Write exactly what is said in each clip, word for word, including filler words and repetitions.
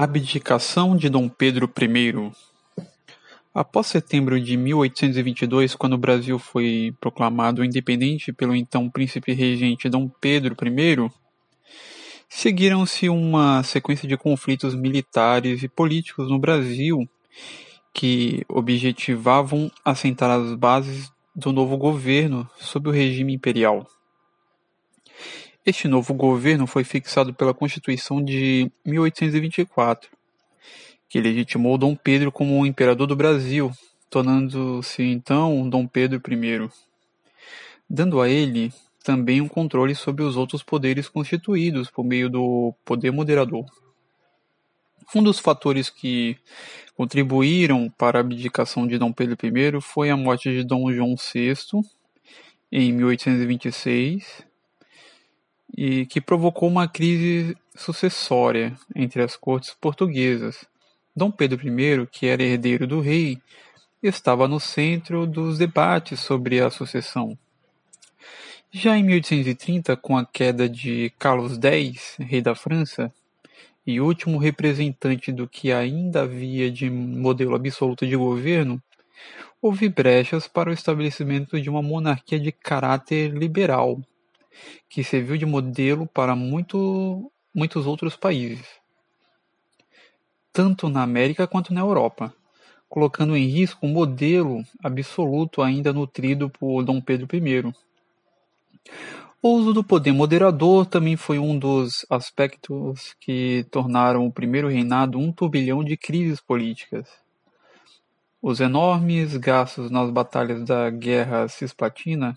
Abdicação de Dom Pedro primeiro. Após setembro de mil oitocentos e vinte e dois, quando o Brasil foi proclamado independente pelo então príncipe regente Dom Pedro I, seguiram-se uma sequência de conflitos militares e políticos no Brasil que objetivavam assentar as bases do novo governo sob o regime imperial. Este novo governo foi fixado pela Constituição de mil oitocentos e vinte e quatro, que legitimou Dom Pedro como o imperador do Brasil, tornando-se então Dom Pedro primeiro, dando a ele também um controle sobre os outros poderes constituídos por meio do poder moderador. Um dos fatores que contribuíram para a abdicação de Dom Pedro primeiro foi a morte de Dom João sexto, em mil oitocentos e vinte e seis, e que provocou uma crise sucessória entre as cortes portuguesas. Dom Pedro I, que era herdeiro do rei, estava no centro dos debates sobre a sucessão. Já em mil oitocentos e trinta, com a queda de Carlos X, rei da França, e último representante do que ainda havia de modelo absoluto de governo, houve brechas para o estabelecimento de uma monarquia de caráter liberal, que serviu de modelo para muito, muitos outros países, tanto na América quanto na Europa, colocando em risco um modelo absoluto ainda nutrido por Dom Pedro I. O uso do poder moderador também foi um dos aspectos que tornaram o primeiro reinado um turbilhão de crises políticas. Os enormes gastos nas batalhas da Guerra Cisplatina,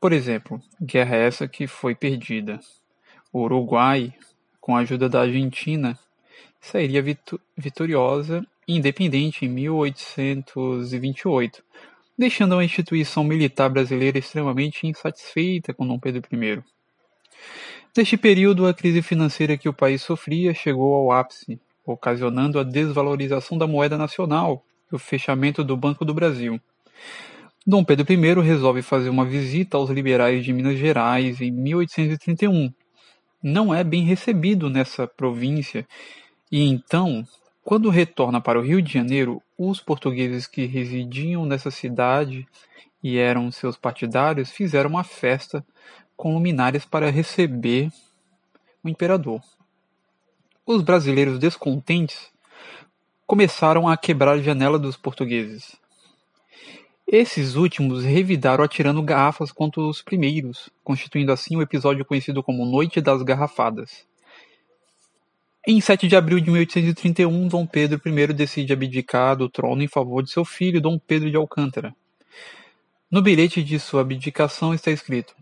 por exemplo, guerra essa que foi perdida. O Uruguai, com a ajuda da Argentina, sairia vitu- vitoriosa e independente em mil oitocentos e vinte e oito, deixando a instituição militar brasileira extremamente insatisfeita com Dom Pedro I. Neste período, a crise financeira que o país sofria chegou ao ápice, ocasionando a desvalorização da moeda nacional e o fechamento do Banco do Brasil. Dom Pedro I resolve fazer uma visita aos liberais de Minas Gerais em mil oitocentos e trinta e um. Não é bem recebido nessa província e então, quando retorna para o Rio de Janeiro, os portugueses que residiam nessa cidade e eram seus partidários fizeram uma festa com luminárias para receber o imperador. Os brasileiros descontentes começaram a quebrar a janela dos portugueses. Esses últimos revidaram atirando garrafas contra os primeiros, constituindo assim o episódio conhecido como Noite das Garrafadas. Em sete de abril de mil oitocentos e trinta e um, Dom Pedro I decide abdicar do trono em favor de seu filho, Dom Pedro de Alcântara. No bilhete de sua abdicação está escrito: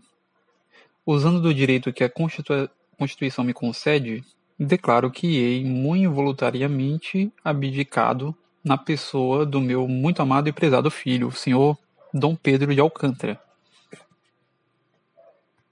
usando do direito que a Constituição me concede, declaro que hei, muito involuntariamente, abdicado na pessoa do meu muito amado e prezado filho, o senhor Dom Pedro de Alcântara.